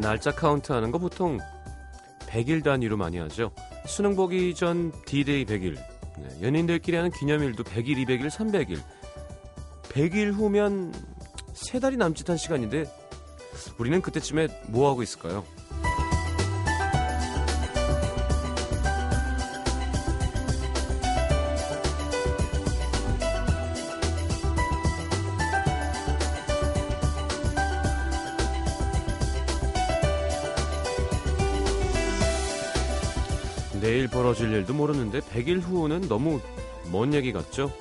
날짜 카운트하는 거 보통 100일 단위로 많이 하죠. 수능 보기 전 D-Day 100일, 네, 연인들끼리 하는 기념일도 100일, 200일, 300일. 100일 후면 3달이 남짓한 시간인데 우리는 그때쯤에 뭐하고 있을까요? 내일 벌어질 일도 모르는데 100일 후는 너무 먼 얘기 같죠?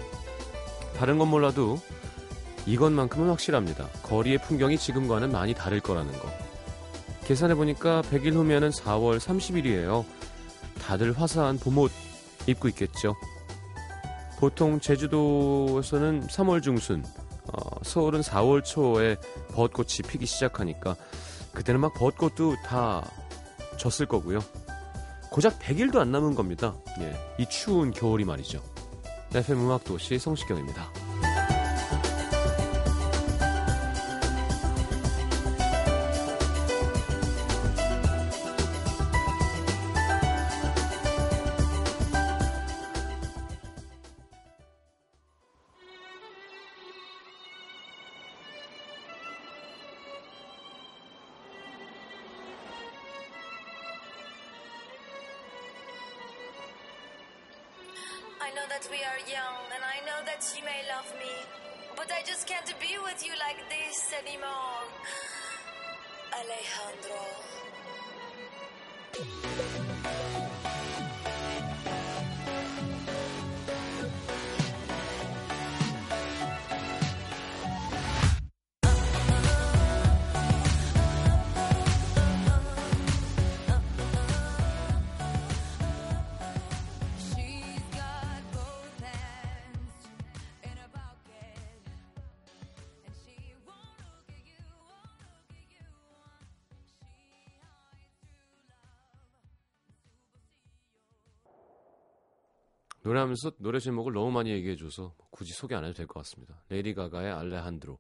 다른 건 몰라도 이것만큼은 확실합니다. 거리의 풍경이 지금과는 많이 다를 거라는 거. 계산해보니까 100일 후면은 4월 30일이에요. 다들 화사한 봄옷 입고 있겠죠. 보통 제주도에서는 3월 중순, 서울은 4월 초에 벚꽃이 피기 시작하니까 그때는 막 벚꽃도 다 졌을 거고요. 고작 100일도 안 남은 겁니다. 예, 이 추운 겨울이 말이죠. FM 음악도시 성시경입니다. I know that we are young, and I know that you may love me, but I just can't be with you like this anymore. Alejandro. 노래하면서 노래 제목을 너무 많이 얘기해줘서 굳이 소개 안 해도 될 것 같습니다. 레이디 가가의 알레한드로.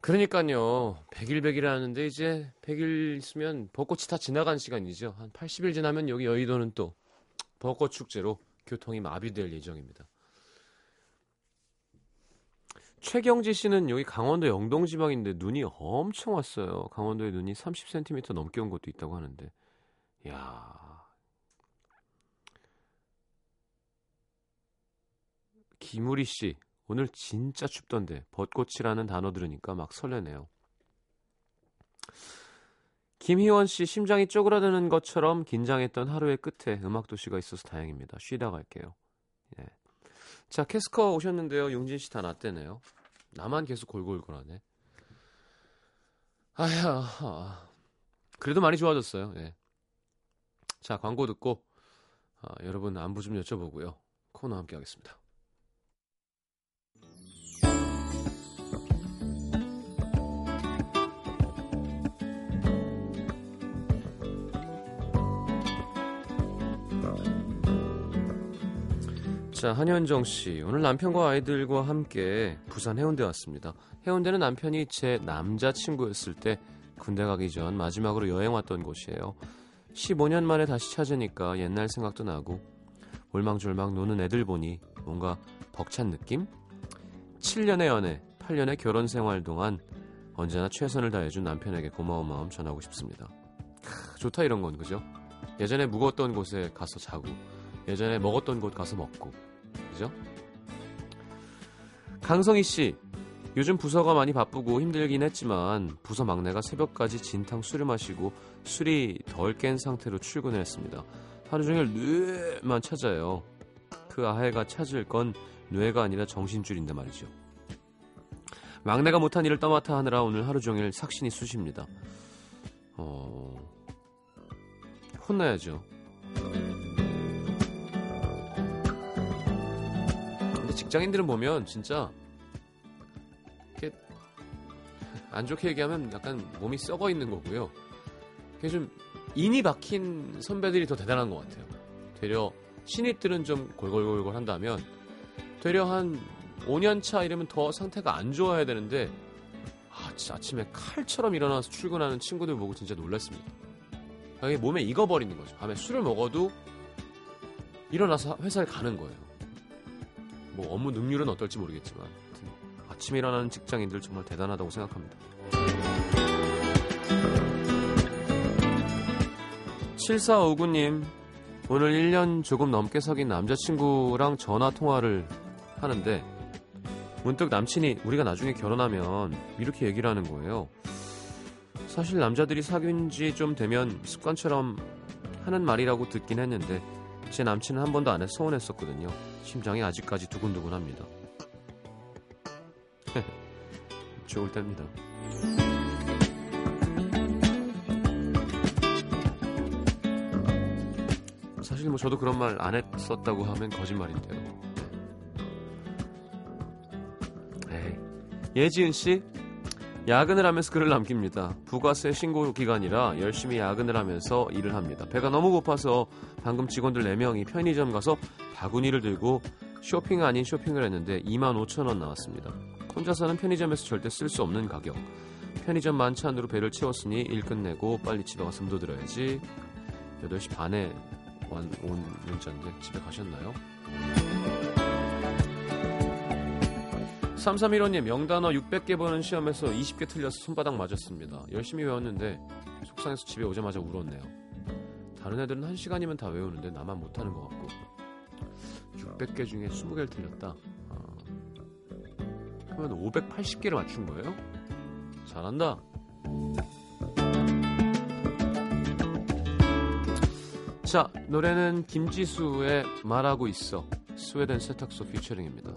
그러니까요. 100일 하는데 이제 100일 있으면 벚꽃이 다 지나간 시간이죠. 한 80일 지나면 여기 여의도는 또 벚꽃 축제로 교통이 마비될 예정입니다. 최경지 씨는 여기 강원도 영동지방인데 눈이 엄청 왔어요. 강원도에 눈이 30cm 넘게 온 것도 있다고 하는데. 이야... 김우리 씨, 오늘 진짜 춥던데 벚꽃이라는 단어 들으니까 막 설레네요. 김희원 씨, 심장이 쪼그라드는 것처럼 긴장했던 하루의 끝에 음악도시가 있어서 다행입니다. 쉬다 갈게요. 예. 자, 캐스커 오셨는데요. 용진 씨 다 낫대네요. 나만 계속 골골골하네. 아야, 그래도 많이 좋아졌어요. 예. 자, 광고 듣고 여러분 안부 좀 여쭤보고요. 코너 함께 하겠습니다. 자, 한현정씨, 오늘 남편과 아이들과 함께 부산 해운대 왔습니다. 해운대는 남편이 제 남자친구였을 때 군대 가기 전 마지막으로 여행 왔던 곳이에요. 15년 만에 다시 찾으니까 옛날 생각도 나고 올망졸망 노는 애들 보니 뭔가 벅찬 느낌? 7년의 연애, 8년의 결혼 생활 동안 언제나 최선을 다해준 남편에게 고마운 마음 전하고 싶습니다. 좋다 이런 건, 그죠? 예전에 묵었던 곳에 가서 자고, 예전에 먹었던 곳 가서 먹고, 그죠? 강성희씨, 요즘 부서가 많이 바쁘고 힘들긴 했지만 부서 막내가 새벽까지 진탕 술을 마시고 술이 덜 깬 상태로 출근을 했습니다. 하루종일 뇌만 찾아요. 그 아이가 찾을 건 뇌가 아니라 정신줄인데 말이죠. 막내가 못한 일을 떠맡아 하느라 오늘 하루종일 삭신이 쑤십니다. 혼나야죠. 직장인들은 보면 진짜 이렇게 안 좋게 얘기하면 약간 몸이 썩어 있는 거고요. 그게 좀 인이 박힌 선배들이 더 대단한 것 같아요. 되려 신입들은 좀 골골골골 한다면 되려 한 5년 차 이러면 더 상태가 안 좋아야 되는데 아침에 칼처럼 일어나서 출근하는 친구들 보고 진짜 놀랐습니다. 이게 몸에 익어버리는 거죠. 밤에 술을 먹어도 일어나서 회사를 가는 거예요. 뭐 업무 능률은 어떨지 모르겠지만 아침에 일어나는 직장인들 정말 대단하다고 생각합니다. 7459님, 오늘 1년 조금 넘게 사귄 남자친구랑 전화통화를 하는데 문득 남친이 우리가 나중에 결혼하면 이렇게 얘기를 하는 거예요. 사실 남자들이 사귄 지 좀 되면 습관처럼 하는 말이라고 듣긴 했는데 제 남친은 한 번도 안 해서 서운했었거든요. 심장이 아직까지 두근두근합니다. 좋을 때입니다. 사실 뭐 저도 그런 말 안 했었다고 하면 거짓말인데요. 예지은씨, 야근을 하면서 글을 남깁니다. 부가세 신고 기간이라 열심히 야근을 하면서 일을 합니다. 배가 너무 고파서 방금 직원들 4명이 편의점 가서 바구니를 들고 쇼핑 아닌 쇼핑을 했는데 25,000원 나왔습니다. 혼자서는 편의점에서 절대 쓸 수 없는 가격. 편의점 만찬으로 배를 채웠으니 일 끝내고 빨리 집에 가서 숨도드려야지. 8시 반에 온 문자인데 집에 가셨나요? 3315님, 영단어 600개 보는 시험에서 20개 틀려서 손바닥 맞았습니다. 열심히 외웠는데 속상해서 집에 오자마자 울었네요. 다른 애들은 1시간이면 다 외우는데 나만 못하는 것 같고 600개 중에 20개를 틀렸다. 그러면 580개를 맞춘 거예요? 잘한다. 자, 노래는 김지수의 말하고 있어, 스웨덴 세탁소 피처링입니다.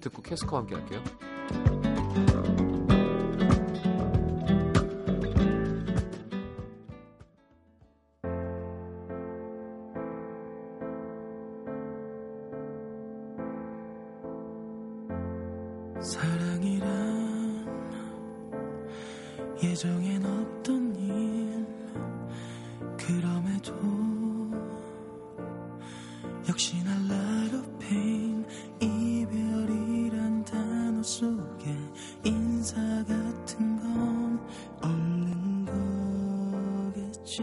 듣고 캐스커와 함께 할게요. 사랑이란 예정엔 없던 일, 그럼에도 역시나 lot of pain. 이별이란 단어 속에 인사 같은 건 없는 거겠지.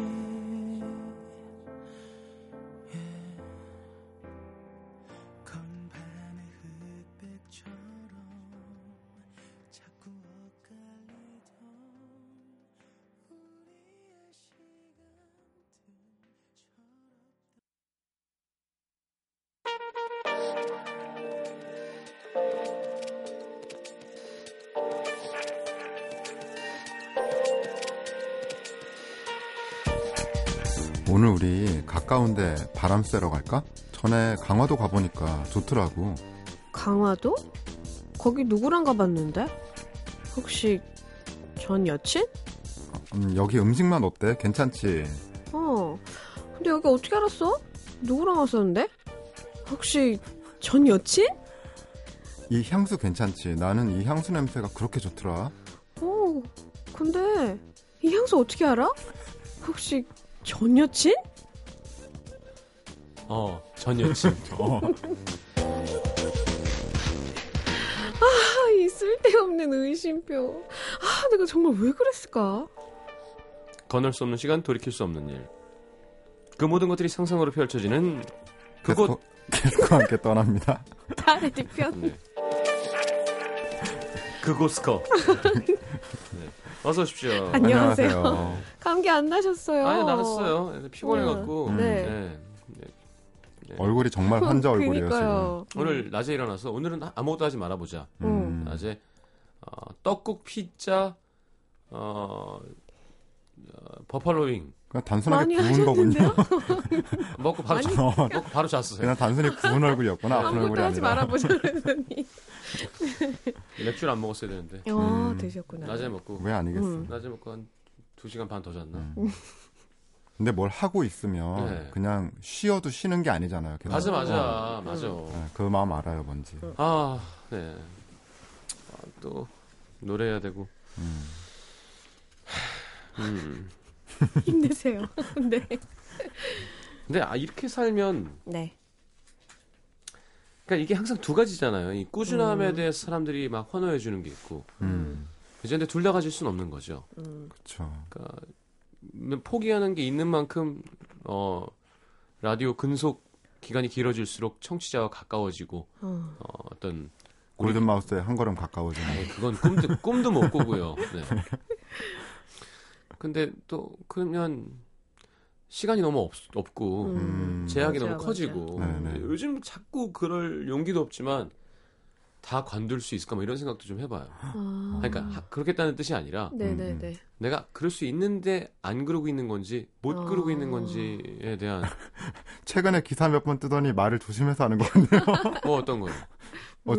건반의 흑백처럼 자꾸 엇갈리던 우리의 시간들처럼. 오늘 우리 가까운데 바람 쐬러 갈까? 전에 강화도 가보니까 좋더라고. 강화도? 거기 누구랑 가봤는데? 혹시 전 여친? 여기 음식만 어때? 괜찮지? 근데 여기 어떻게 알았어? 누구랑 왔었는데? 혹시 전 여친? 이 향수 괜찮지? 나는 이 향수 냄새가 그렇게 좋더라. 오, 근데 이 향수 어떻게 알아? 혹시 전 여친? 전 여친. 아, 이 쓸데없는 의심표. 아, 내가 정말 왜 그랬을까? 건널 수 없는 시간, 돌이킬 수 없는 일. 그 모든 것들이 상상으로 펼쳐지는 그곳. 계속 함께 떠납니다. 다른 뒤편. 네. 그곳스커. 네. 어서 오십시오. 안녕하세요. 감기 안 나셨어요? 아니, 나셨어요. 피곤해갖고. 네. 얼굴이 정말 환자 얼굴이에요. 지금. 오늘 낮에 일어나서 오늘은 아무것도 하지 말아보자. 낮에 떡국, 피자, 버팔로윙. 그냥 단순하게 구운 거군요. 먹고 바로 잤어요. 그냥 단순히 구운 얼굴이었구나. 아무것도 하지 말아보자 그랬더니. 맥주를 안 먹었어야 되는데. 드셨구나. 낮에 먹고. 왜 아니겠어. 낮에 먹고 한 2시간 반 더 잤나. 근데 뭘 하고 있으면 그냥 쉬어도 쉬는 게 아니잖아요. 맞아. 네, 그 마음 알아요, 뭔지. 또 노래해야 되고. 힘내세요. 네. 근데 이렇게 살면. 네. 그러니까 이게 항상 두 가지잖아요. 이 꾸준함에 대해서 사람들이 막 환호해 주는 게 있고, 그죠. 근데 둘 다 가질 수는 없는 거죠. 그렇죠. 그러니까 포기하는 게 있는 만큼 라디오 근속 기간이 길어질수록 청취자와 가까워지고 어떤 골든 마우스에 한 걸음 가까워지는. 아니, 그건 꿈도 못 꾸고요. 네. 근데 또 그러면 시간이 너무 없고 제약이 너무 커지고 네. 요즘 자꾸 그럴 용기도 없지만 다 관둘 수 있을까 뭐 이런 생각도 좀 해봐요. 그러니까 그렇겠다는 뜻이 아니라 내가 그럴 수 있는데 안 그러고 있는 건지 못 그러고 있는 건지에 대한. 최근에 기사 몇 번 뜨더니 말을 조심해서 하는 것 같네요. 어떤 거예요?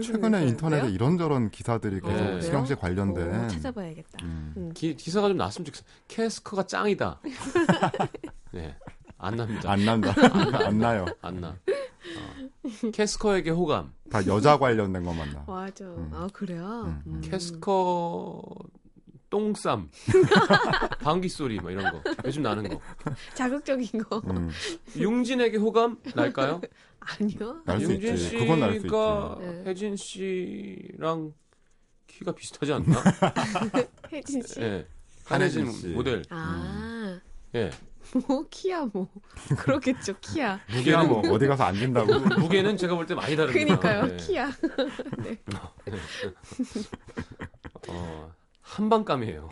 최근에 인터넷에 이런저런 기사들이 계속 수영 씨 관련된. 찾아봐야겠다. 기사가 좀 났으면 좋겠어요. 캐스커가 짱이다. 네, 안 납니다. 안 나요. 안 나. 캐스커에게 호감. 다 여자 관련된 것만 나. 맞아. 아 그래요? 캐스커 똥쌈, 방귀 소리 뭐 이런 거. 요즘 나는 거. 자극적인 거. 융진에게 호감 날까요? 아니요. 날 수 있지. 그건 날 수 있지. 혜진 씨랑 키가 비슷하지 않나? 혜진 씨. 네. 한혜진 씨. 모델. 아. 예. 키야 그렇겠죠. 키야. 무게는 어디 가서 안 된다고. 무게는 제가 볼 때 많이 다릅니다. 그러니까요. 네. 키야. 네. 한방감이에요.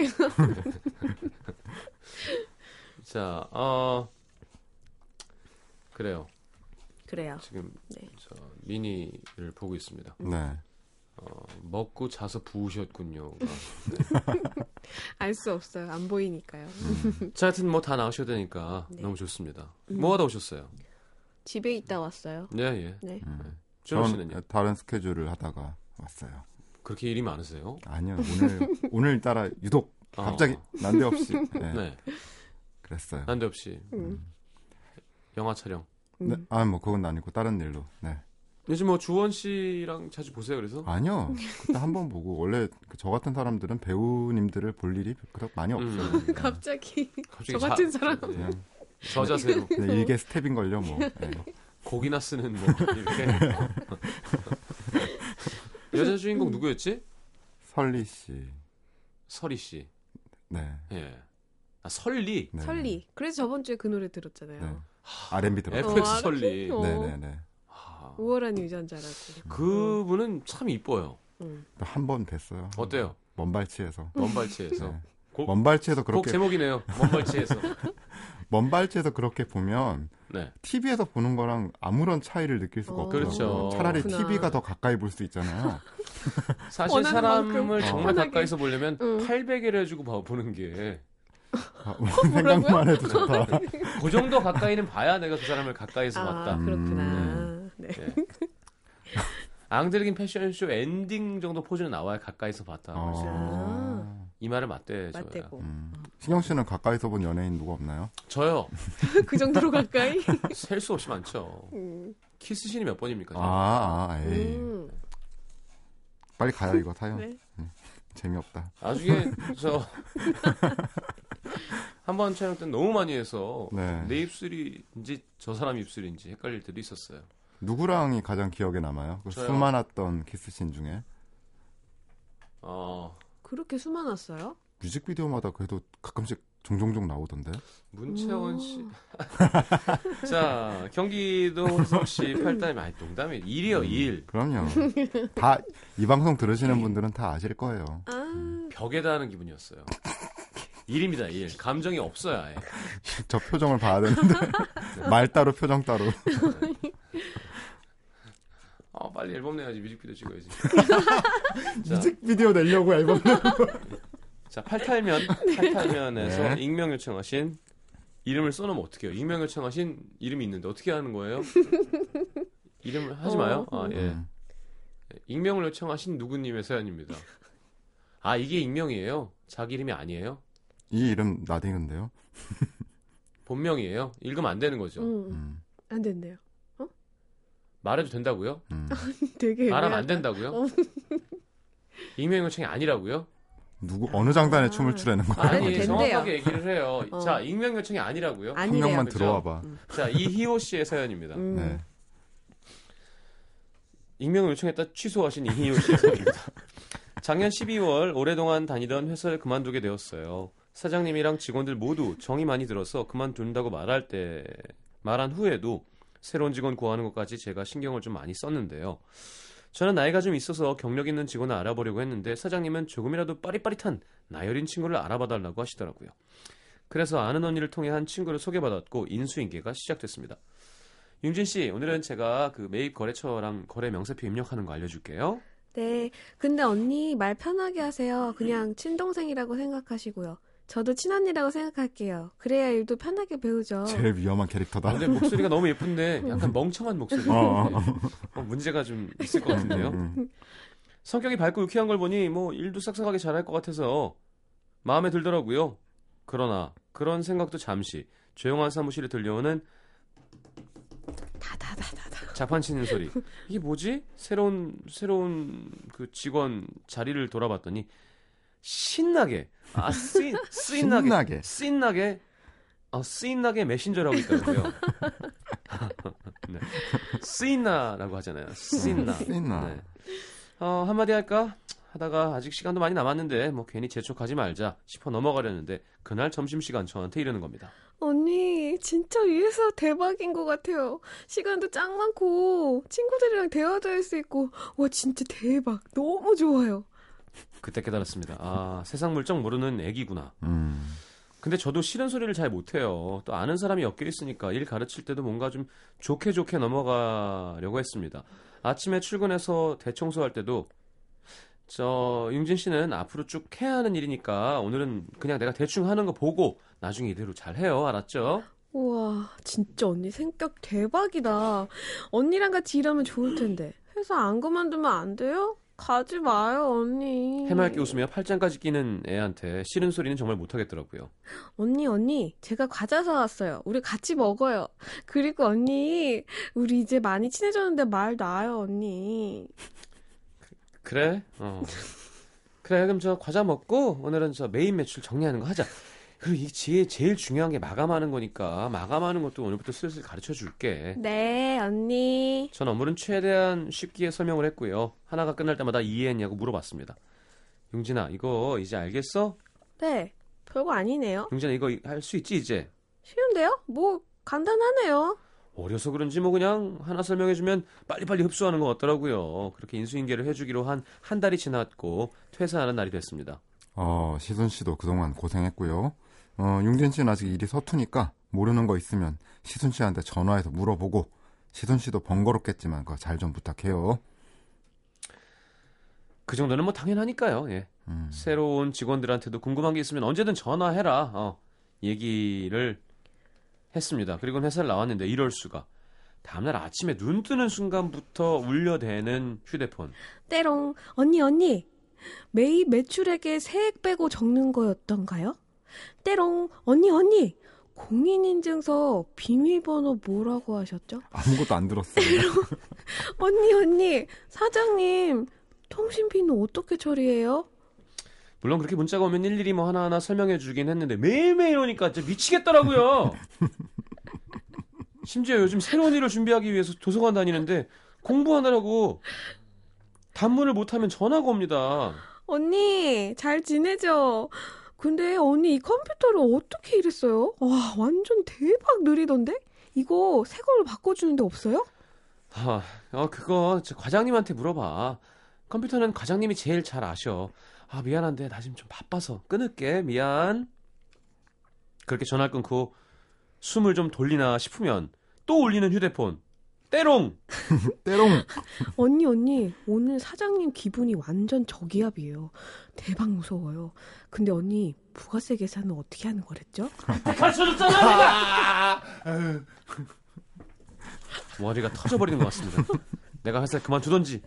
자, 그래요. 지금 저 미니를 보고 있습니다. 네. 먹고 자서 부으셨군요. 네. 알 수 없어요. 안 보이니까요. 자, 하여튼 뭐 다 나오셔야 되니까 너무 좋습니다. 뭐 하다 오셨어요? 집에 있다 왔어요. 예. 네. 주영 씨는요? 다른 스케줄을 하다가 왔어요. 그렇게 일이 많으세요? 아니요. 오늘따라 유독 갑자기 난데없이. 네. 그랬어요. 난데없이. 영화 촬영. 네. 그건 아니고 다른 일로. 네. 요즘 뭐 주원 씨랑 자주 보세요, 그래서? 아니요. 그때 한번 보고. 원래 저 같은 사람들은 배우님들을 볼 일이 그렇게 많이 없어요. 갑자기 저 같은 사람. 그냥 저자세요. 이게 스텝인걸요, 뭐. 네. 고기나 쓰는 뭐 이렇게. 여자 주인공 누구였지? 설리 씨. 네. 예. 아, 설리. 네. 설리. 그래서 저번 주에 그 노래 들었잖아요. 네. R&B 들었어요. FX 설리. 네네네. 우월한 유전자라고. 그분은 참 이뻐요. 한 번 뵀어요. 어때요? 먼발치에서. 네. 먼발치에서 그렇게. 곡 제목이네요. 먼발치에서 그렇게 보면 TV에서 보는 거랑 아무런 차이를 느낄 수가 없어요. 그렇죠. 차라리 TV가 더 가까이 볼 수 있잖아요. 사실 사람을 정말 가까이서 보려면 800회를 해주고 보는 게. 생각만 해도 좋다. 그 정도 가까이는 봐야 내가 그 사람을 가까이서 봤다. 그렇구나. 네. 앙드레긴 패션쇼 엔딩 정도 포즈는 나와야 가까이서 봤다. 이 말을 맞대줘야. 신영 씨는 가까이서 본 연예인 누구 없나요? 저요. 그 정도로 가까이? 셀 수 없이 많죠. 키스신이 몇 번입니까? 빨리 가요 이거 사연. 네. 재미없다. 나중에 저 한 번 촬영 때 너무 많이 해서 내 입술인지 저 사람 입술인지 헷갈릴 때도 있었어요. 누구랑이 가장 기억에 남아요? 그 수많았던 키스씬 중에. 그렇게 수많았어요? 뮤직비디오마다 그래도 가끔씩 종종 나오던데. 문채원 씨. 자, 경기도 호석 씨 팔다리 많이 농담이 일이요. 그럼요. 다 이 방송 들으시는 분들은 다 아실 거예요. 벽에 닿는 기분이었어요. 일입니다, 일. 감정이 없어야 해. 저 표정을 봐야 되는데. 말 따로 표정 따로. 빨리 앨범 내야지. 뮤직비디오 찍어야지. 뮤직비디오 내려고 앨범 내려고. 자, 팔탈면에서 익명 요청하신 이름을 써놓으면 어떻게 해요? 익명 요청하신 이름이 있는데 어떻게 하는 거예요? 이름을 하지 마요? 예. 익명을 요청하신 누구님의 사연입니다. 이게 익명이에요? 자기 이름이 아니에요? 이 이름 나대는데요? 본명이에요? 읽으면 안 되는 거죠? 안 된대요. 말해도 된다고요? 되게 말하면 안 된다고요? 익명 요청이 아니라고요? 누구 어느 장단에 춤을 추려는 거예요? 아니, 정확하게 얘기를 해요. 자, 익명 요청이 아니라고요? 한 명만 들어와봐. 자, 이희호 씨의 사연입니다. 네. 익명을 요청했다 취소하신 이희호 씨의 사연입니다. 작년 12월 오랫동안 다니던 회사를 그만두게 되었어요. 사장님이랑 직원들 모두 정이 많이 들어서 그만둔다고 말한 후에도 새로운 직원 구하는 것까지 제가 신경을 좀 많이 썼는데요. 저는 나이가 좀 있어서 경력 있는 직원을 알아보려고 했는데 사장님은 조금이라도 빠릿빠릿한 나이어린 친구를 알아봐달라고 하시더라고요. 그래서 아는 언니를 통해 한 친구를 소개받았고 인수인계가 시작됐습니다. 융진씨, 오늘은 제가 그 매입 거래처랑 거래 명세표 입력하는 거 알려줄게요. 네, 근데 언니 말 편하게 하세요. 그냥 친동생이라고 생각하시고요. 저도 친언니라고 생각할게요. 그래야 일도 편하게 배우죠. 제일 위험한 캐릭터다. 근데 목소리가 너무 예쁜데 약간 멍청한 목소리. 문제가 좀 있을 것 같은데요. 성격이 밝고 유쾌한 걸 보니 뭐 일도 싹싹하게 잘할 것 같아서 마음에 들더라고요. 그러나 그런 생각도 잠시 조용한 사무실에 들려오는 자판치는 소리. 이게 뭐지? 새로운 그 직원 자리를 돌아봤더니 쓰인나게 메신저라고 있더라고요. 네. 쓰인나라고 하잖아요. 쓰인나. 네. 한마디 할까 하다가 아직 시간도 많이 남았는데 뭐 괜히 재촉하지 말자 싶어 넘어가려는데 그날 점심시간 저한테 이러는 겁니다. 언니 진짜 이 회사 대박인 것 같아요. 시간도 짱 많고 친구들이랑 대화도 할 수 있고 와 진짜 대박 너무 좋아요. 그때 깨달았습니다. 아, 세상 물정 모르는 애기구나. 근데 저도 싫은 소리를 잘 못해요. 또 아는 사람이 엮여 있으니까 일 가르칠 때도 뭔가 좀 좋게 넘어가려고 했습니다. 아침에 출근해서 대청소할 때도 저 융진 씨는 앞으로 쭉 해야 하는 일이니까 오늘은 그냥 내가 대충 하는 거 보고 나중에 이대로 잘해요. 알았죠? 우와, 진짜 언니 성격 대박이다. 언니랑 같이 일하면 좋을 텐데. 회사 안 그만두면 안 돼요? 가지 마요, 언니. 해맑게 웃으며 팔짱까지 끼는 애한테 싫은 소리는 정말 못하겠더라고요. 언니, 제가 과자 사왔어요. 우리 같이 먹어요. 그리고 언니, 우리 이제 많이 친해졌는데 말 놔요, 언니. 그래? 그래, 그럼 저 과자 먹고 오늘은 저 메인 매출 정리하는 거 하자. 그리고 이게 제일 중요한 게 마감하는 거니까 마감하는 것도 오늘부터 슬슬 가르쳐줄게. 네, 언니. 전 업무는 최대한 쉽게 설명을 했고요. 하나가 끝날 때마다 이해했냐고 물어봤습니다. 용진아, 이거 이제 알겠어? 네, 별거 아니네요. 용진아, 이거 할 수 있지 이제? 쉬운데요? 뭐 간단하네요. 어려서 그런지 뭐 그냥 하나 설명해주면 빨리빨리 흡수하는 것 같더라고요. 그렇게 인수인계를 해주기로 한 달이 지났고 퇴사하는 날이 됐습니다. 시선 씨도 그동안 고생했고요. 융진 씨는 아직 일이 서투니까 모르는 거 있으면 시순 씨한테 전화해서 물어보고 시순 씨도 번거롭겠지만 그거 잘 좀 부탁해요. 그 정도는 뭐 당연하니까요. 예. 새로운 직원들한테도 궁금한 게 있으면 언제든 전화해라. 얘기를 했습니다. 그리고 회사를 나왔는데 이럴 수가. 다음날 아침에 눈 뜨는 순간부터 울려대는 휴대폰. 때롱. 언니. 매입 매출액에 세액 빼고 적는 거였던가요? 때롱. 언니. 공인인증서 비밀번호 뭐라고 하셨죠? 아무것도 안 들었어요. 언니. 사장님, 통신비는 어떻게 처리해요? 물론 그렇게 문자가 오면 일일이 뭐 하나하나 설명해 주긴 했는데 매일매일 오니까 진짜 미치겠더라고요. 심지어 요즘 새로운 일을 준비하기 위해서 도서관 다니는데 공부하느라고 단문을 못하면 전화가 옵니다. 언니, 잘 지내죠? 근데 언니 이 컴퓨터를 어떻게 이랬어요? 와, 완전 대박 느리던데? 이거 새 걸로 바꿔주는 데 없어요? 그거 저 과장님한테 물어봐. 컴퓨터는 과장님이 제일 잘 아셔. 아, 미안한데 나 지금 좀 바빠서 끊을게. 미안. 그렇게 전화를 끊고 숨을 좀 돌리나 싶으면 또 울리는 휴대폰. 때롱! 때롱! 언니, 오늘 사장님 기분이 완전 저기압이에요. 대박 무서워요. 근데 언니, 부가세 계산은 어떻게 하는 거랬죠? 가르쳐줬잖아, 내가! 머리가 터져버리는 것 같습니다. 내가 회사에 그만두던지.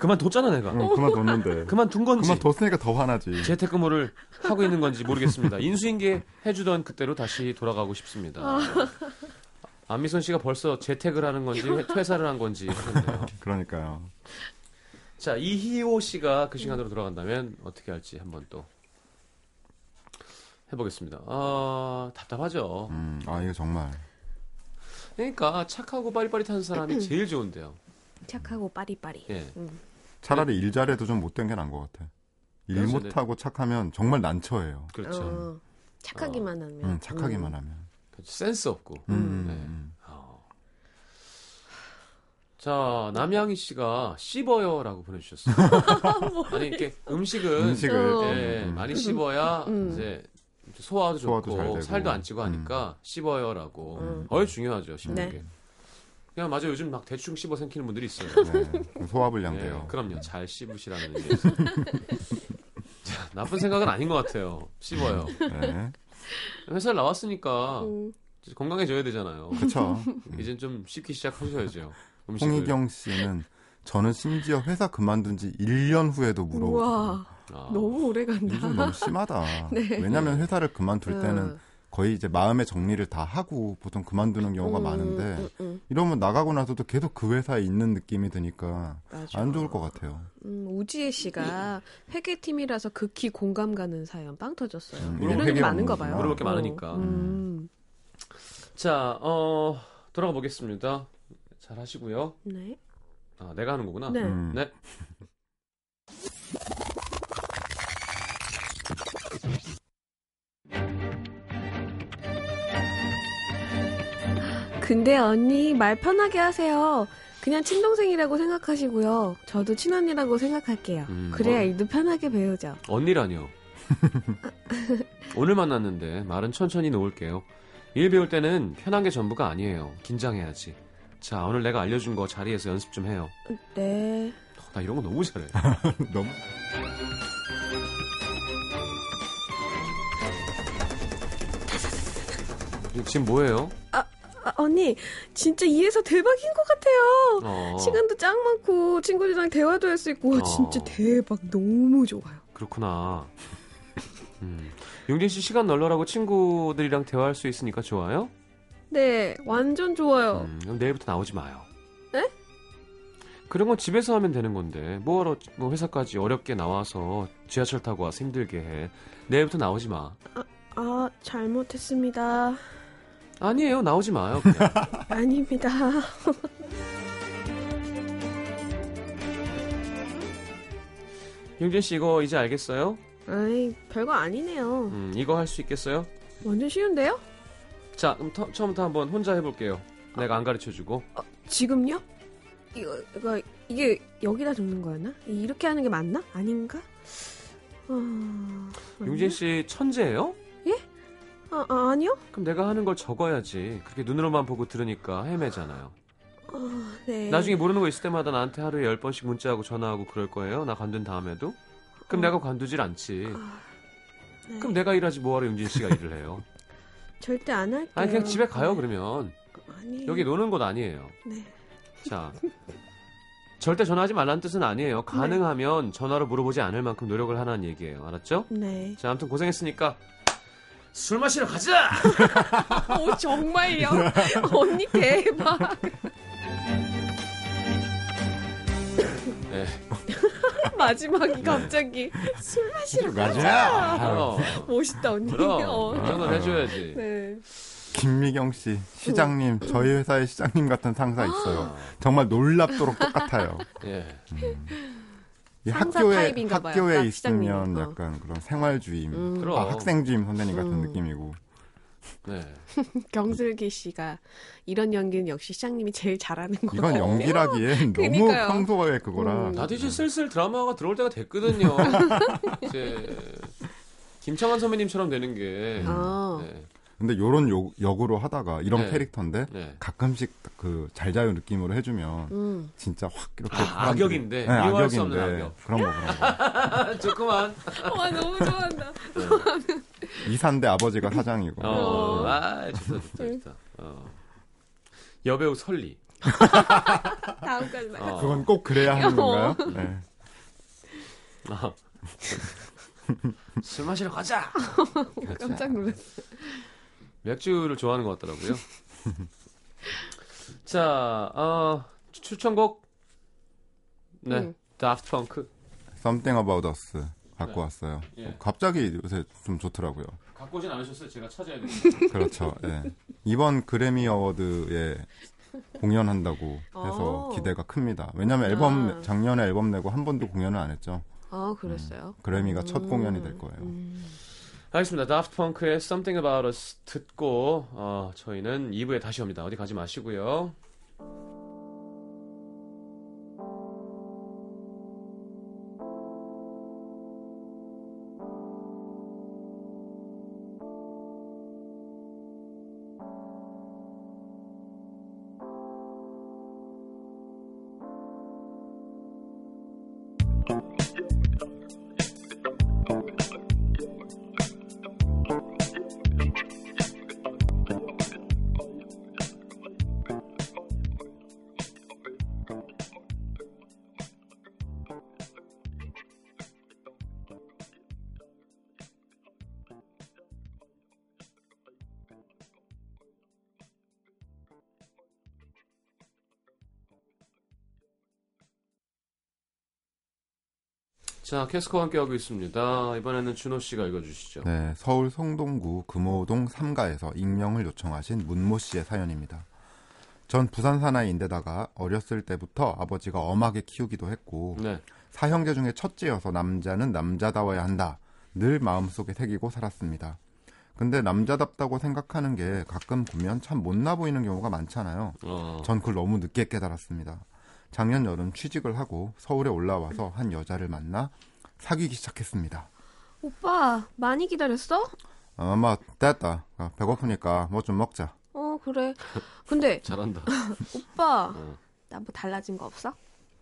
그만뒀잖아, 내가. 그만뒀는데. 그만둔 건지. 그만뒀으니까 더 화나지. 재택근무를 하고 있는 건지 모르겠습니다. 인수인계 해주던 그때로 다시 돌아가고 싶습니다. 안미선 씨가 벌써 재택을 하는 건지 퇴사를 한 건지 그러니까요. 자, 이희호 씨가 그 시간으로 돌아간다면 어떻게 할지 한번 또 해보겠습니다. 답답하죠. 이거 정말. 그러니까 착하고 빠릿빠릿한 사람이 제일 좋은데요. 착하고 빠릿빠릿. 예. 차라리 일 잘해도 좀 못된 게 난 것 같아. 일 못하고 착하면 정말 난처해요. 그렇죠. 착하기만 하면. 착하기만 하면. 센스 없고. 네. 자, 남양희 씨가 씹어요라고 보내주셨어요. 아니 이렇게 음식을 네, 많이 씹어야 이제 소화도 좋고 살도 안 찌고 하니까 씹어요라고. 얼 중요하죠, 씹는 게. 그냥 맞아요. 요즘 막 대충 씹어 생기는 분들이 있어요. 네, 소화불량돼요. 네, 그럼요. 잘 씹으시라는 얘기에서. 자, 나쁜 생각은 아닌 것 같아요. 씹어요. 네. 회사를 나왔으니까 건강해져야 되잖아요. 그렇죠. 이젠 좀 씹기 시작하셔야죠. 음식을. 홍희경 씨는 저는 심지어 회사 그만둔 지 1년 후에도 물어보거든요. 아. 너무 오래간다. 요즘 너무 심하다. 네. 왜냐하면 회사를 그만둘 때는 거의 이제 마음의 정리를 다 하고 보통 그만두는 경우가 많은데 이러면 나가고 나서도 계속 그 회사에 있는 느낌이 드니까 맞아. 안 좋을 것 같아요. 오지혜 씨가 회계팀이라서 극히 공감 가는 사연 빵 터졌어요. 이런 게 많은가 봐요. 물어볼 게 많으니까. 자, 돌아가 보겠습니다. 잘 하시고요. 네. 아, 내가 하는 거구나. 네. 네. 근데 언니 말 편하게 하세요. 그냥 친동생이라고 생각하시고요. 저도 친언니라고 생각할게요. 그래야 일도 편하게 배우죠. 언니라뇨. 오늘 만났는데 말은 천천히 놓을게요. 일 배울 때는 편한 게 전부가 아니에요. 긴장해야지. 자, 오늘 내가 알려준 거 자리에서 연습 좀 해요. 네. 나 이런 거 너무 잘해. 너무. 지금 뭐예요? 언니 진짜 이에서 대박인 것 같아요. 시간도 짱 많고 친구들이랑 대화도 할 수 있고 와, 진짜 대박 너무 좋아요. 그렇구나. 용진씨 시간 널널하고 친구들이랑 대화할 수 있으니까 좋아요? 네 완전 좋아요. 그럼 내일부터 나오지 마요. 네? 그런 건 집에서 하면 되는 건데 뭐하러 뭐 회사까지 어렵게 나와서 지하철 타고 와서 힘들게 해. 내일부터 나오지 마. 아 잘못했습니다. 아니에요. 나오지 마요. 그냥. 아닙니다. 용진 씨 이거 이제 알겠어요? 아이 별거 아니네요. 이거 할 수 있겠어요? 완전 쉬운데요? 자 그럼 처음부터 한번 혼자 해볼게요. 내가 안 가르쳐주고. 지금요? 이거 이게 여기다 적는 거였나? 이렇게 하는 게 맞나? 아닌가? 용진 씨 천재예요? 예? 아니요? 그럼 내가 하는 걸 적어야지. 그렇게 눈으로만 보고 들으니까 헤매잖아요. 네. 나중에 모르는 거 있을 때마다 나한테 하루에 10번씩 문자하고 전화하고 그럴 거예요. 나 관둔 다음에도. 그럼 내가 관두질 않지. 네. 그럼 내가 일하지 뭐하러 용진 씨가 일을 해요. 절대 안 할게요. 아니 그냥 집에 가요. 네. 그러면 아니. 여기 노는 곳 아니에요. 네. 자 절대 전화하지 말라는 뜻은 아니에요. 가능하면 네. 전화로 물어보지 않을 만큼 노력을 하라는 얘기예요. 알았죠? 네. 자 아무튼 고생했으니까 술 마시러 가자! 오, 정말요? 언니 대박. 네. 마지막이 갑자기 술 마시러 가자! 멋있다, 언니. 그럼, 이런 걸 해줘야지. 네. 김미경 씨, 시장님, 저희 회사의 시장님 같은 상사 있어요. 정말 놀랍도록 똑같아요. 예. 학교에 있으면 약간 그런 생활주임, 학생주임 선생님 같은 느낌이고. 네. 경슬기 씨가 이런 연기는 역시 시장님이 제일 잘하는 거 같아요. 이건 연기라기엔 너무 평소에 그거라. 나도 이제 슬슬 드라마가 들어올 때가 됐거든요. 이제 김창완 선배님처럼 되는 게. 네. 근데 이런 역으로 하다가 이런 캐릭터인데 가끔씩 그 잘자요 느낌으로 해주면 진짜 확 이렇게 악역인데 이해할 수 없는 악역 그런 거 좋구만. 와 너무 좋아한다. 네. 이사인데 아버지가 사장이고 좋다. 여배우 설리. 다음까지 그건 꼭 그래야 하는 건가요? 네. 술 마시러 가자. 깜짝 놀랐어. 맥주를 좋아하는 것 같더라고요. 자, 추천곡. 네, Daft Punk. Something About Us 갖고 왔어요. 예. 갑자기 요새 좀 좋더라고요. 갖고 오진 않으셨어요? 제가 찾아야 돼요. 그렇죠. 예. 이번 그래미 어워드에 공연한다고 해서 기대가 큽니다. 왜냐하면 앨범, 작년에 앨범 내고 한 번도 공연을 안 했죠. 아, 그랬어요? 그래미가 첫 공연이 될 거예요. 알겠습니다. Daft Punk의 Something About Us 듣고 저희는 2부에 다시 옵니다. 어디 가지 마시고요. 자, 캐스커와 함께하고 있습니다. 이번에는 준호 씨가 읽어주시죠. 네, 서울 성동구 금호동 3가에서 익명을 요청하신 문모 씨의 사연입니다. 전 부산 사나이인데다가 어렸을 때부터 아버지가 엄하게 키우기도 했고 네. 사형제 중에 첫째여서 남자는 남자다워야 한다. 늘 마음속에 새기고 살았습니다. 근데 남자답다고 생각하는 게 가끔 보면 참 못나 보이는 경우가 많잖아요. 전 그걸 너무 늦게 깨달았습니다. 작년 여름 취직을 하고 서울에 올라와서 한 여자를 만나 사귀기 시작했습니다. 오빠, 많이 기다렸어? 엄마, 됐다. 배고프니까 뭐 좀 먹자. 그래. 근데 잘한다. 오빠, 나 뭐 달라진 거 없어?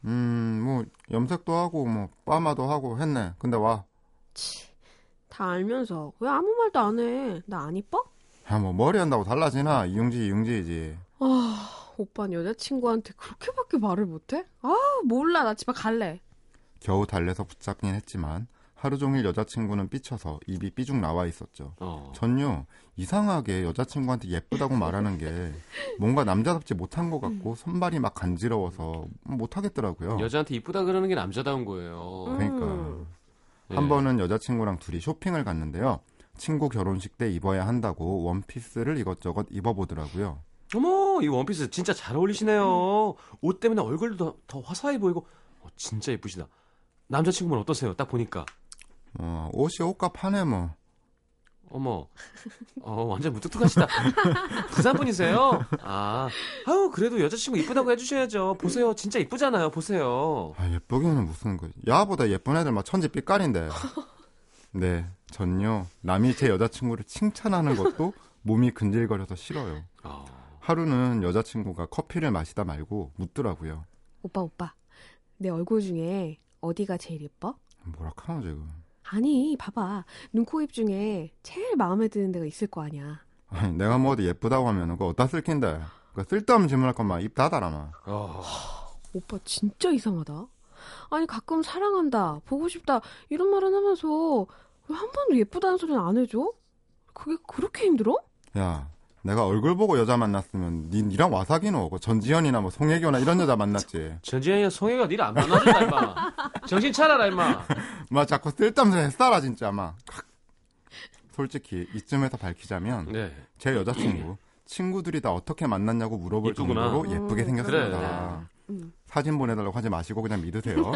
뭐 염색도 하고 뭐 파마도 하고 했네. 근데 와. 치, 다 알면서 왜 아무 말도 안 해? 나 안 이뻐? 야, 뭐 머리 한다고 달라지나? 이용지이지. 오빠는 여자친구한테 그렇게밖에 말을 못해? 아, 몰라. 나 집에 갈래. 겨우 달래서 붙잡긴 했지만 하루 종일 여자친구는 삐쳐서 입이 삐죽 나와 있었죠. 전요 이상하게 여자친구한테 예쁘다고 말하는 게 뭔가 남자답지 못한 것 같고 손발이 막 간지러워서 못하겠더라고요. 여자한테 이쁘다 그러는 게 남자다운 거예요. 그러니까. 한 번은 여자친구랑 둘이 쇼핑을 갔는데요. 친구 결혼식 때 입어야 한다고 원피스를 이것저것 입어보더라고요. 어머, 이 원피스 진짜 잘 어울리시네요. 옷 때문에 얼굴도 더 화사해 보이고 진짜 예쁘시다. 남자친구분 어떠세요? 딱 보니까 옷이 옷값 하네 뭐. 어머, 완전 무뚝뚝하시다. 부산분이세요? 아우 그래도 여자친구 이쁘다고 해주셔야죠. 보세요, 진짜 이쁘잖아요. 보세요. 아, 예쁘기는 무슨 거지. 야보다 예쁜 애들 막 천지 삐깔인데. 네, 전요 남이 제 여자친구를 칭찬하는 것도 몸이 근질거려서 싫어요. 하루는 여자친구가 커피를 마시다 말고 묻더라고요. 오빠, 내 얼굴 중에 어디가 제일 예뻐? 뭐라카노 지금. 아니, 봐봐. 눈, 코, 입 중에 제일 마음에 드는 데가 있을 거 아니야. 아니, 내가 뭐 어디 예쁘다고 하면 그거 어디다 쓸킨데. 그러니까 쓸데없는 질문할 것만 입 닫아라 마. 오빠 진짜 이상하다. 아니, 가끔 사랑한다, 보고 싶다 이런 말은 하면서 왜 한 번도 예쁘다는 소리는 안 해줘? 그게 그렇게 힘들어? 야, 내가 얼굴 보고 여자 만났으면 니랑 와사기노. 전지현이나 뭐 송혜교나 이런 여자 만났지. 전지현이나 송혜교가 니를 안 만나준다 임마. 정신 차려라 임마. 막 자꾸 쓸데없는 소리 했어라 진짜 막. 솔직히 이쯤에서 밝히자면 네. 제 여자친구 친구들이 다 어떻게 만났냐고 물어볼 예쁘구나. 정도로 예쁘게 생겼습니다. 그래. 사진 보내달라고 하지 마시고 그냥 믿으세요.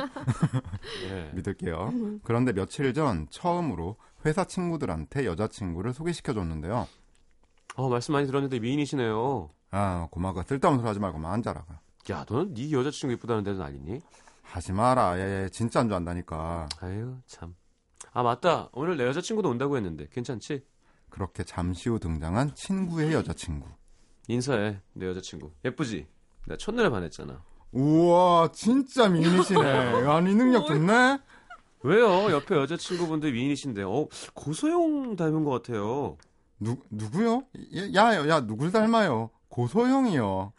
네. 믿을게요. 그런데 며칠 전 처음으로 회사 친구들한테 여자친구를 소개시켜줬는데요. 말씀 많이 들었는데 미인이시네요. 아, 고마워. 쓸데없는 소리 하지 말고 만 앉아라. 야, 너는 네 여자친구 예쁘다는 데는 아니니? 하지 마라. 얘 진짜 안 좋아한다니까. 아유, 참. 아, 맞다. 오늘 내 여자친구도 온다고 했는데 괜찮지? 그렇게 잠시 후 등장한 친구의 여자친구. 인사해, 내 여자친구. 예쁘지? 내가 첫눈에 반했잖아. 우와, 진짜 미인이시네. 아니, 능력 좋네? 왜요? 옆에 여자친구분들 미인이신데 고소영 닮은 것 같아요. 누구요? 야, 누굴 닮아요? 고소영이요.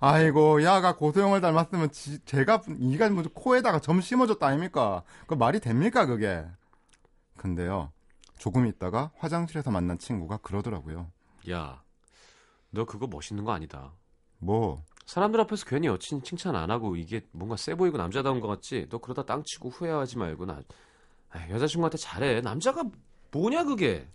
아이고, 야가 고소영을 닮았으면 제가 먼저 코에다가 점 심어줬다 아닙니까? 그 말이 됩니까 그게? 근데요, 조금 있다가 화장실에서 만난 친구가 그러더라고요. 야, 너 그거 멋있는 거 아니다. 뭐? 사람들 앞에서 괜히 여친 칭찬 안 하고 이게 뭔가 세 보이고 남자다운 거 같지? 너 그러다 땅치고 후회하지 말고 여자친구한테 잘해. 남자가 뭐냐 그게?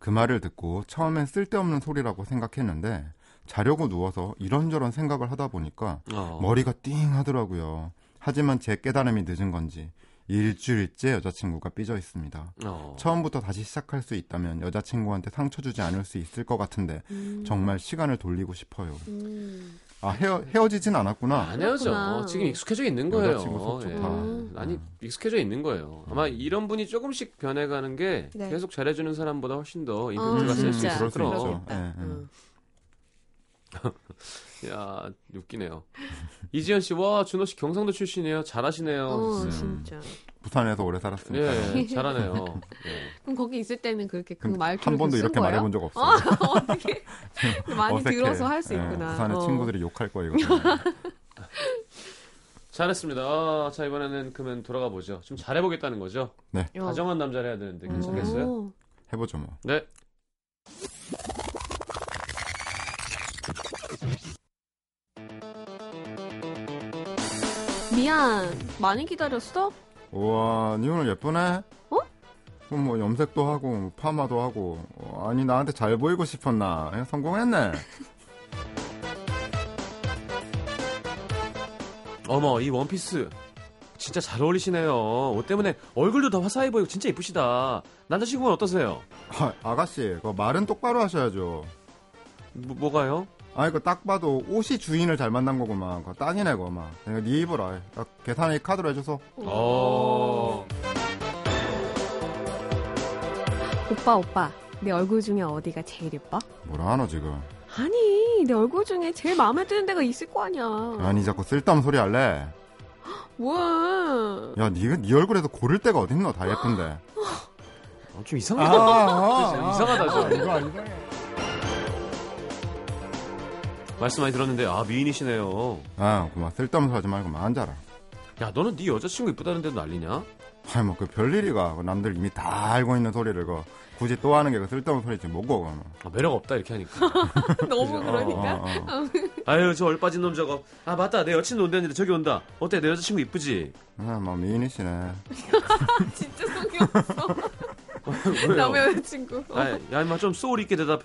그 말을 듣고 처음엔 쓸데없는 소리라고 생각했는데 자려고 누워서 이런저런 생각을 하다 보니까 머리가 띵 하더라고요. 하지만 제 깨달음이 늦은 건지 일주일째 여자친구가 삐져 있습니다. 처음부터 다시 시작할 수 있다면 여자친구한테 상처 주지 않을 수 있을 것 같은데 정말 시간을 돌리고 싶어요. 아, 헤어지진 않았구나. 안 헤어져. 지금 익숙해져 있는 거예요. 여자친구 속 좋다. 아니, 익숙해져 있는 거예요. 아마 이런 분이 조금씩 변해가는 게 네. 계속 잘해주는 사람보다 훨씬 더 임팩트가 셀 수 있을 거예요. 야, 웃기네요. 이지연 씨, 와, 준호 씨 경상도 출신이에요. 잘하시네요. 진짜. 부산에서 오래 살았습니다. 예, 잘하네요. 예. 그럼 거기 있을 때는 그렇게 그 말투를 한 번도 이렇게 거야? 말해본 적 없어요. 어떻게? 많이 어색해. 들어서 할 수 있구나. 부산의 친구들이 욕할 거야 이거. 잘했습니다. 자, 이번에는 그러면 돌아가 보죠. 좀 잘해보겠다는 거죠. 네. 다정한 남자를 해야 되는데 괜찮겠어요? 해보죠 뭐. 네. 미안, 많이 기다렸어? 우와, 니 오늘 예쁘네? 어? 그럼 뭐 염색도 하고 파마도 하고 아니 나한테 잘 보이고 싶었나? 성공했네. 어머, 이 원피스 진짜 잘 어울리시네요. 옷 때문에 얼굴도 더 화사해 보이고 진짜 예쁘시다. 남자친구는 어떠세요? 아가씨, 그거 말은 똑바로 하셔야죠. 뭐가요? 아, 이거 딱 봐도 옷이 주인을 잘 만난 거구만. 그거 딱이네, 그거 막. 내가 네 입어라. 계산에 카드로 해줘서. 오빠. 내 얼굴 중에 어디가 제일 예뻐? 뭐라 하노, 지금? 아니, 내 얼굴 중에 제일 마음에 드는 데가 있을 거 아니야. 아니, 자꾸 쓸데없는 소리 할래? 왜? 야, 네 얼굴에서 고를 데가 어딨노? 다 예쁜데. 좀 이상하다. 이상하다, 좀. 이거 아니네. 말씀 많이 들었는데 미인이시네요. 아, 그만 쓸데없는 소리 하지 말고 그만 앉아라. 야, 너는 네 여자친구 이쁘다는데도 난리냐? 아이, 뭐 그 별일이가. 남들 이미 다 알고 있는 소리를 그 굳이 또 하는 게 그 쓸데없는 소리지 뭐고. 매력 없다 이렇게 하니까. 너무 그러니까. 아유, 저 얼빠진 놈 저거. 아, 맞다, 내 여친도 온다는데 저기 온다. 어때, 내 여자친구 이쁘지? 아, 뭐 미인이시네. 진짜 속이 없어. 남의 여자친구. 야, 인마 좀 소울 있게 대답해.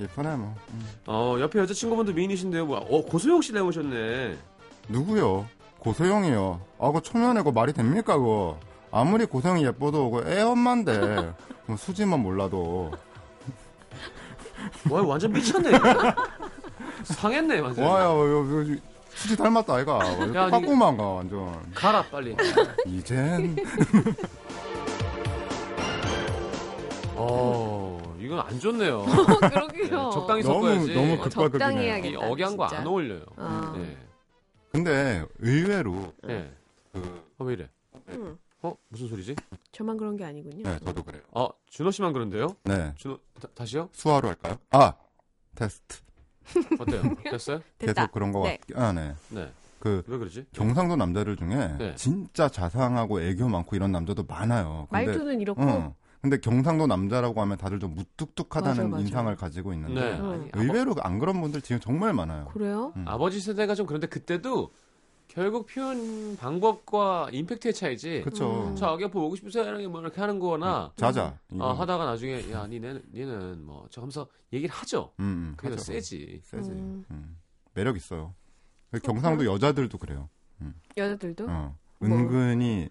예쁘네 뭐. 옆에 여자친구분도 미인이신데요. 고소영 씨 닮으셨네. 누구요? 고소영이요. 그 초면에 말이 됩니까 그거. 아무리 고소영이 예뻐도 애 엄마인데. 뭐 수지만 몰라도. 와, 완전 미쳤네. 상했네 완전. 와, 야, 수지 닮았다 아이가. 빠꾸만가 완전. 가라 빨리. 이젠. 이건 안 좋네요. 그러게요. 적당히 섞어야지. 너무 적당히 해야겠다. 억양한 거 안 어울려요. 네. 근데 의외로 왜 이래? 무슨 소리지? 저만 그런 게 아니군요. 네, 저도 그래요. 준호 씨만 그런데요? 네. 준호 다시요? 수화로 할까요? 테스트. 어때요? 됐어요? 됐다. 계속 그런 거 같긴 하네. 네. 왜 그러지? 경상도 남자들 중에 진짜 자상하고 애교 많고 이런 남자도 많아요. 근데, 말투는 이렇고. 근데 경상도 남자라고 하면 다들 좀 무뚝뚝하다는 인상을 가지고 있는데 의외로 안 그런 분들 지금 정말 많아요. 그래요? 아버지 세대가 좀 그런데 그때도 결국 표현 방법과 임팩트의 차이지. 그렇죠. 자기 앞에 오고 싶으세요? 이렇게 하는 거나 자자. 하다가 나중에 야, 니는 뭐 저 하면서 얘기를 하죠. 그래서 하죠. 세지. 매력 있어요. 경상도 여자들도 그래요. 여자들도? 은근히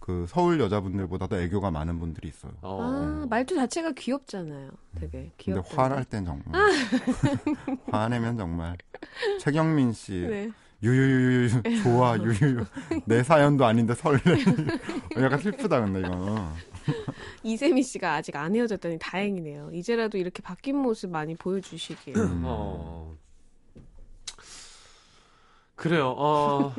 그 서울 여자분들보다도 애교가 많은 분들이 있어요. 말투 자체가 귀엽잖아요. 되게 귀엽다. 근데 화날 땐 정말. 화내면 정말. 최경민 씨. 네. 유유유유 좋아 유유유. 내 사연도 아닌데 설레. 약간 슬프다 근데 이거. 이세미 씨가 아직 안 헤어졌다니 다행이네요. 이제라도 이렇게 바뀐 모습 많이 보여주시길. 그래요.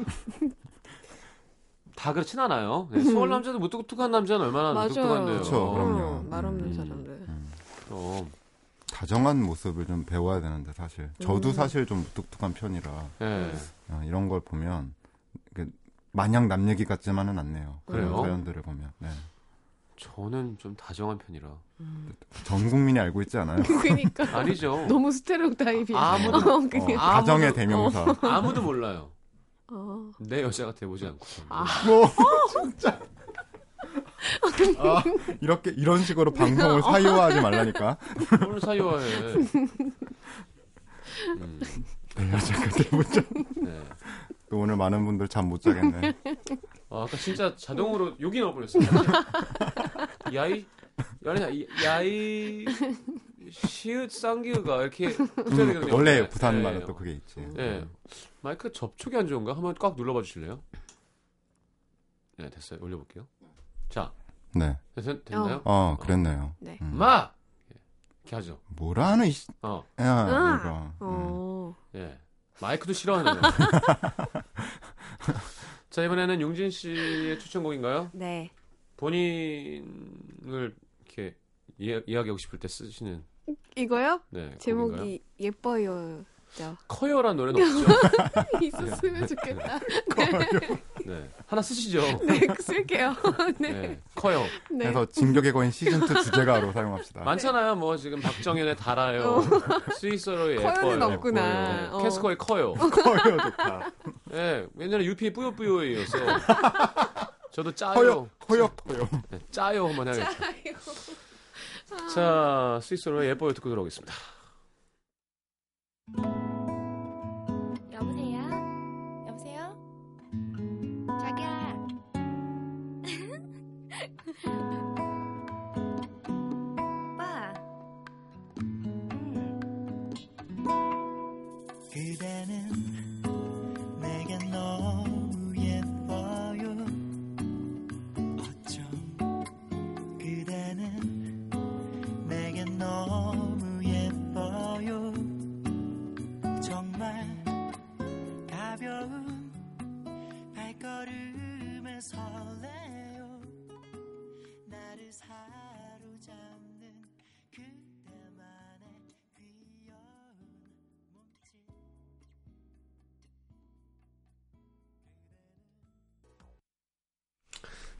다 그렇진 않아요. 서울 남자도 무뚝뚝한 남자는 얼마나 무뚝뚝한데요. 그렇죠, 그럼요. 말 없는 사람들. 다정한 모습을 좀 배워야 되는데 사실. 저도 사실 좀 무뚝뚝한 편이라 이런 걸 보면 마냥 남 얘기 같지만은 않네요. 그래요? 사연들을 보면. 네. 저는 좀 다정한 편이라. 전 국민이 알고 있지 않아요? 그러니까. 아니죠. 너무 스테레오타입이에요. 아무도 다정의 대명사. 아무도 몰라요. 내 여자가 돼보지 않고. 진짜. 이런 식으로 방송을 사유화하지 말라니까. 오늘 사유화해. 내가 잠깐 대본장. 네. 또 오늘 많은 분들 잠 못 자겠네. 아, 아까 진짜 자동으로 욕이 나와버렸어요. 야이, 야이, 시읒 쌍기우가 이렇게 원래 부산말은 네. 또 그게 있지. 네. 마이크 접촉이 안 좋은가? 한번 꽉 눌러봐 주실래요? 네, 됐어요. 올려볼게요. 자, 네. 됐나요? 어, 그랬네요. 네. 마! 이렇게 하죠. 뭐라는 이 야, 이거. 예. 마이크도 싫어하네요. 자, 이번에는 용진 씨의 추천곡인가요? 네. 본인을 이렇게 이야기하고 싶을 때 쓰시는 이거요? 네. 제목이 곡인가요? 예뻐요죠. 커요란 노래는 없죠. 있었으면 좋겠다. 네. 네. 하나 쓰시죠. 네, 쓸게요. 네. 네. 커요. 네. 그래서 진격의 거인 시즌2 주제가로 사용합시다. 많잖아요. 뭐 지금 박정현의 달아요. 스위스로의 예뻐요. 커요는 없구나. 캐스커의 커요. 커요 좋다. 네. 옛날에 UP의 뿌요뿌요이어서 저도 짜요. 커요. 네, 짜요 한번 해야겠죠. 자, 스위스로의 예뻐요 듣고 들어오겠습니다.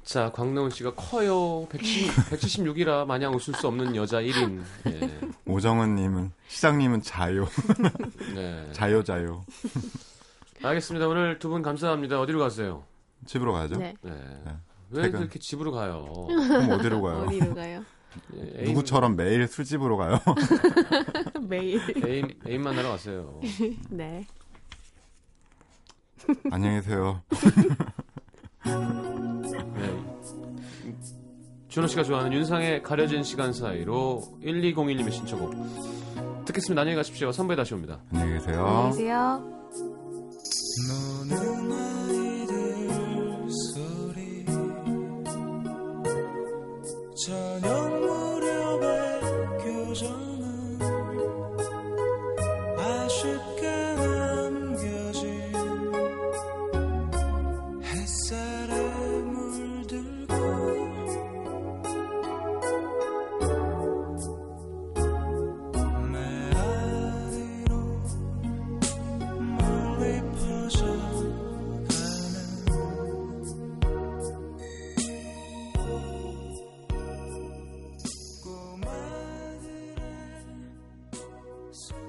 자, 광나운 씨가 커요. 176이라 마냥 웃을 수 없는 여자 1인. 예. 오정은 님은, 시장님은 자요. 네. 자요. 알겠습니다. 오늘 두 분 감사합니다. 어디로 가세요? 집으로 가죠. 네. 네. 왜 퇴근. 그렇게 집으로 가요? 그럼 어디로 가요? 어디로 가요? 예, 누구처럼 매일 술집으로 가요? 매일. 애인 만나러 왔어요. 네. 안녕히 계세요. 준호 씨가 좋아하는 윤상의 가려진 시간 사이로 1201님의 신청곡 듣겠습니다. 안녕히 가십시오. 선배에 다시 옵니다. 안녕히 계세요. 안녕히 계세요. 너는 아이들 소리 저녁 무렵의 교정은 아쉽게 남겨진 햇살에 so